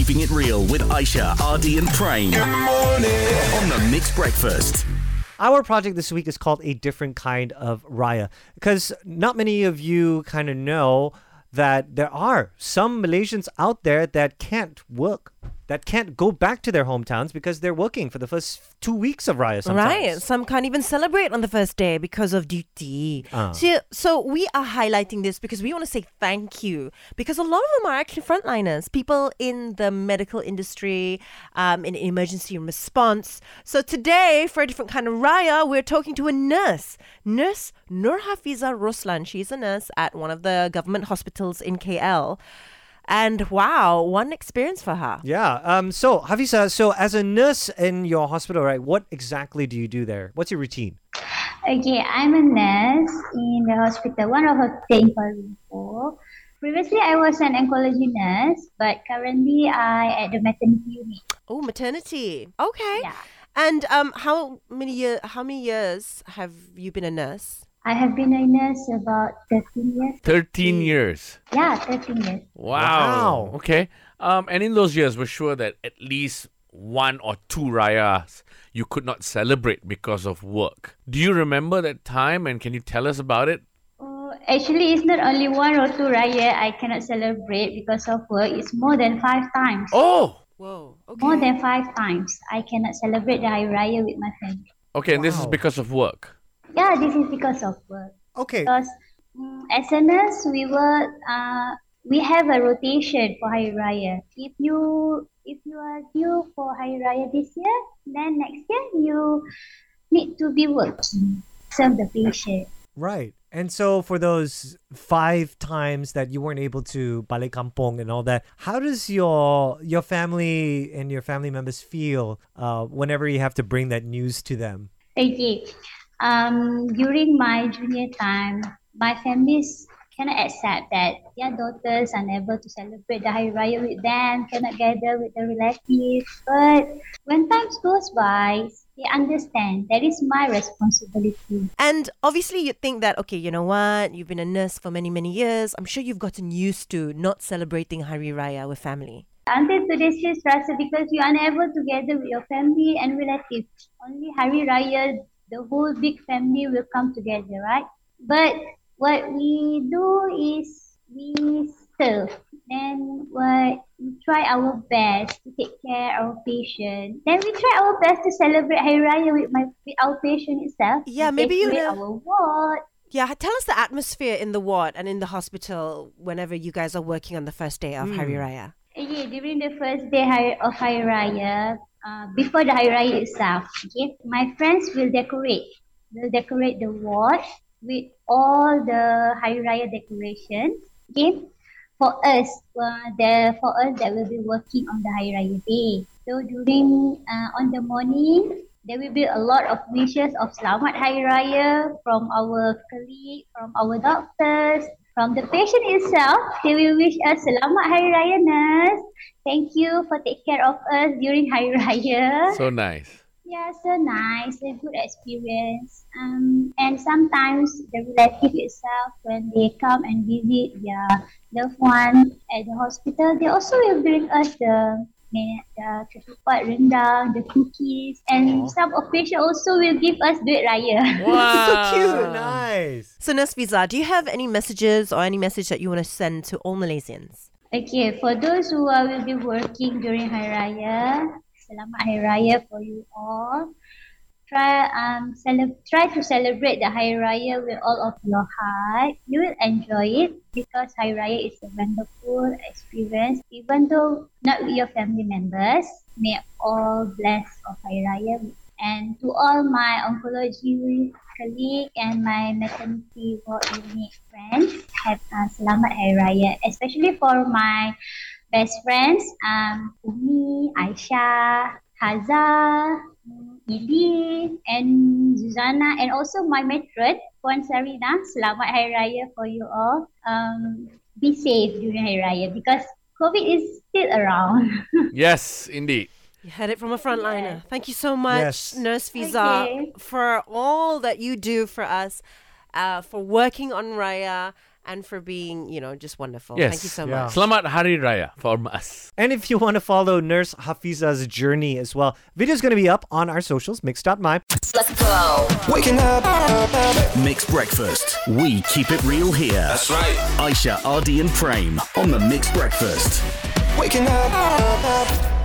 Keeping It Real with Aisha, Ardy and Prain. Good morning. On the Mixed Breakfast. Our project this week is called A Different Kind of Raya, because not many of you kind of know that there are some Malaysians out there that can't work, that can't go back to their hometowns because they're working for the first 2 weeks of Raya sometimes. Right. Some can't even celebrate on the first day because of duty. So we are highlighting this because we want to say thank you, because a lot of them are actually frontliners, people in the medical industry, in emergency response. So today, for A Different Kind of Raya, we're talking to a nurse. Nurse Norhafizah Roslan. She's a nurse at one of the government hospitals in KL. And wow, one experience for her. Yeah. So, Hafizah, so as a nurse in your hospital, right, what exactly do you do there? What's your routine? Okay, I'm a nurse in the hospital, one of the in Kuala Lumpur. Previously, I was an oncology nurse, but currently I at the maternity unit. Oh, maternity. Okay. Yeah. And how many years have you been a nurse? I have been a nurse about 13 years. 13 years? Yeah, 13 years. Wow. Okay. And in those years, we're sure that at least one or two Rayas you could not celebrate because of work. Do you remember that time, and can you tell us about it? Actually, it's not only one or two Raya I cannot celebrate because of work. It's more than 5 times. Oh! Whoa. Okay. More than 5 times I cannot celebrate the Raya with my family. Okay, and this is because of work? Yeah, this is because of work. Okay. Because as a nurse, we have a rotation for Hari Raya. If you are due for Hari Raya this year, then next year you need to be working, serve the patient. Right. And so for those 5 times that you weren't able to balik kampung and all that, how does your family and your family members feel whenever you have to bring that news to them? Okay. During my junior time, my families cannot accept that their daughters are never to celebrate the Hari Raya with them, cannot gather with their relatives. But when time goes by, they understand that is my responsibility. And obviously you think that, okay, you know what, you've been a nurse for many, many years. I'm sure you've gotten used to not celebrating Hari Raya with family. Until today's still stressful because you are never together with your family and relatives. Only Hari Raya, the whole big family will come together, right? But what we do is we serve. Then we try our best to take care of our patient. Then we try our best to celebrate Hari Raya with our patient itself. Yeah, maybe you know. Our ward. Yeah, tell us the atmosphere in the ward and in the hospital whenever you guys are working on the first day of Hari Raya. Yeah, during the first day of Hari Raya, before the Hari Raya itself, okay, my friends will decorate. They'll decorate the ward with all the Hari Raya decorations. Okay, for us that will be working on the Hari Raya day. So during on the morning, there will be a lot of wishes of Selamat Hari Raya from our colleagues, from our doctors. From the patient itself, they will wish us Selamat Hari Raya, nurse. Thank you for taking care of us during Hari Raya. So nice. Yeah, so nice. A good experience. And sometimes the relative itself, when they come and visit their loved one at the hospital, they also will bring us the Ketupat Rendang, the cookies, and some of patient also will give us Duit Raya. Wow. So cute. Nice. So Norhafizah, do you have any messages or any message that you want to send to all Malaysians? Okay, for those who will be working during Hari Raya, Selamat Hari Raya for you all. Try to celebrate the Hari Raya with all of your heart. You will enjoy it because Hari Raya is a wonderful experience. Even though not with your family members, may all bless of Hari Raya. And to all my oncology colleague and my maternity ward unit friends, have Selamat Hari Raya. Especially for my best friends, Umi, Aisha, Hazza, Ili, and Zuzana, and also my matron, Puan Sarina. Selamat Hari Raya for you all. Be safe during Hari Raya because COVID is still around. Yes, indeed. You heard it from a frontliner. Yeah. Thank you so much, Norhafizah, for all that you do for us, for working on Raya and for being, you know, just wonderful. Yes. Thank you so much. Selamat Hari Raya from us. And if you want to follow Nurse Hafizah's journey as well, video's going to be up on our socials, Mixed.my. Let's go. Waking up. Mixed Breakfast. We keep it real here. That's right. Aisha, Ardi and Prem on the Mixed Breakfast. Waking up.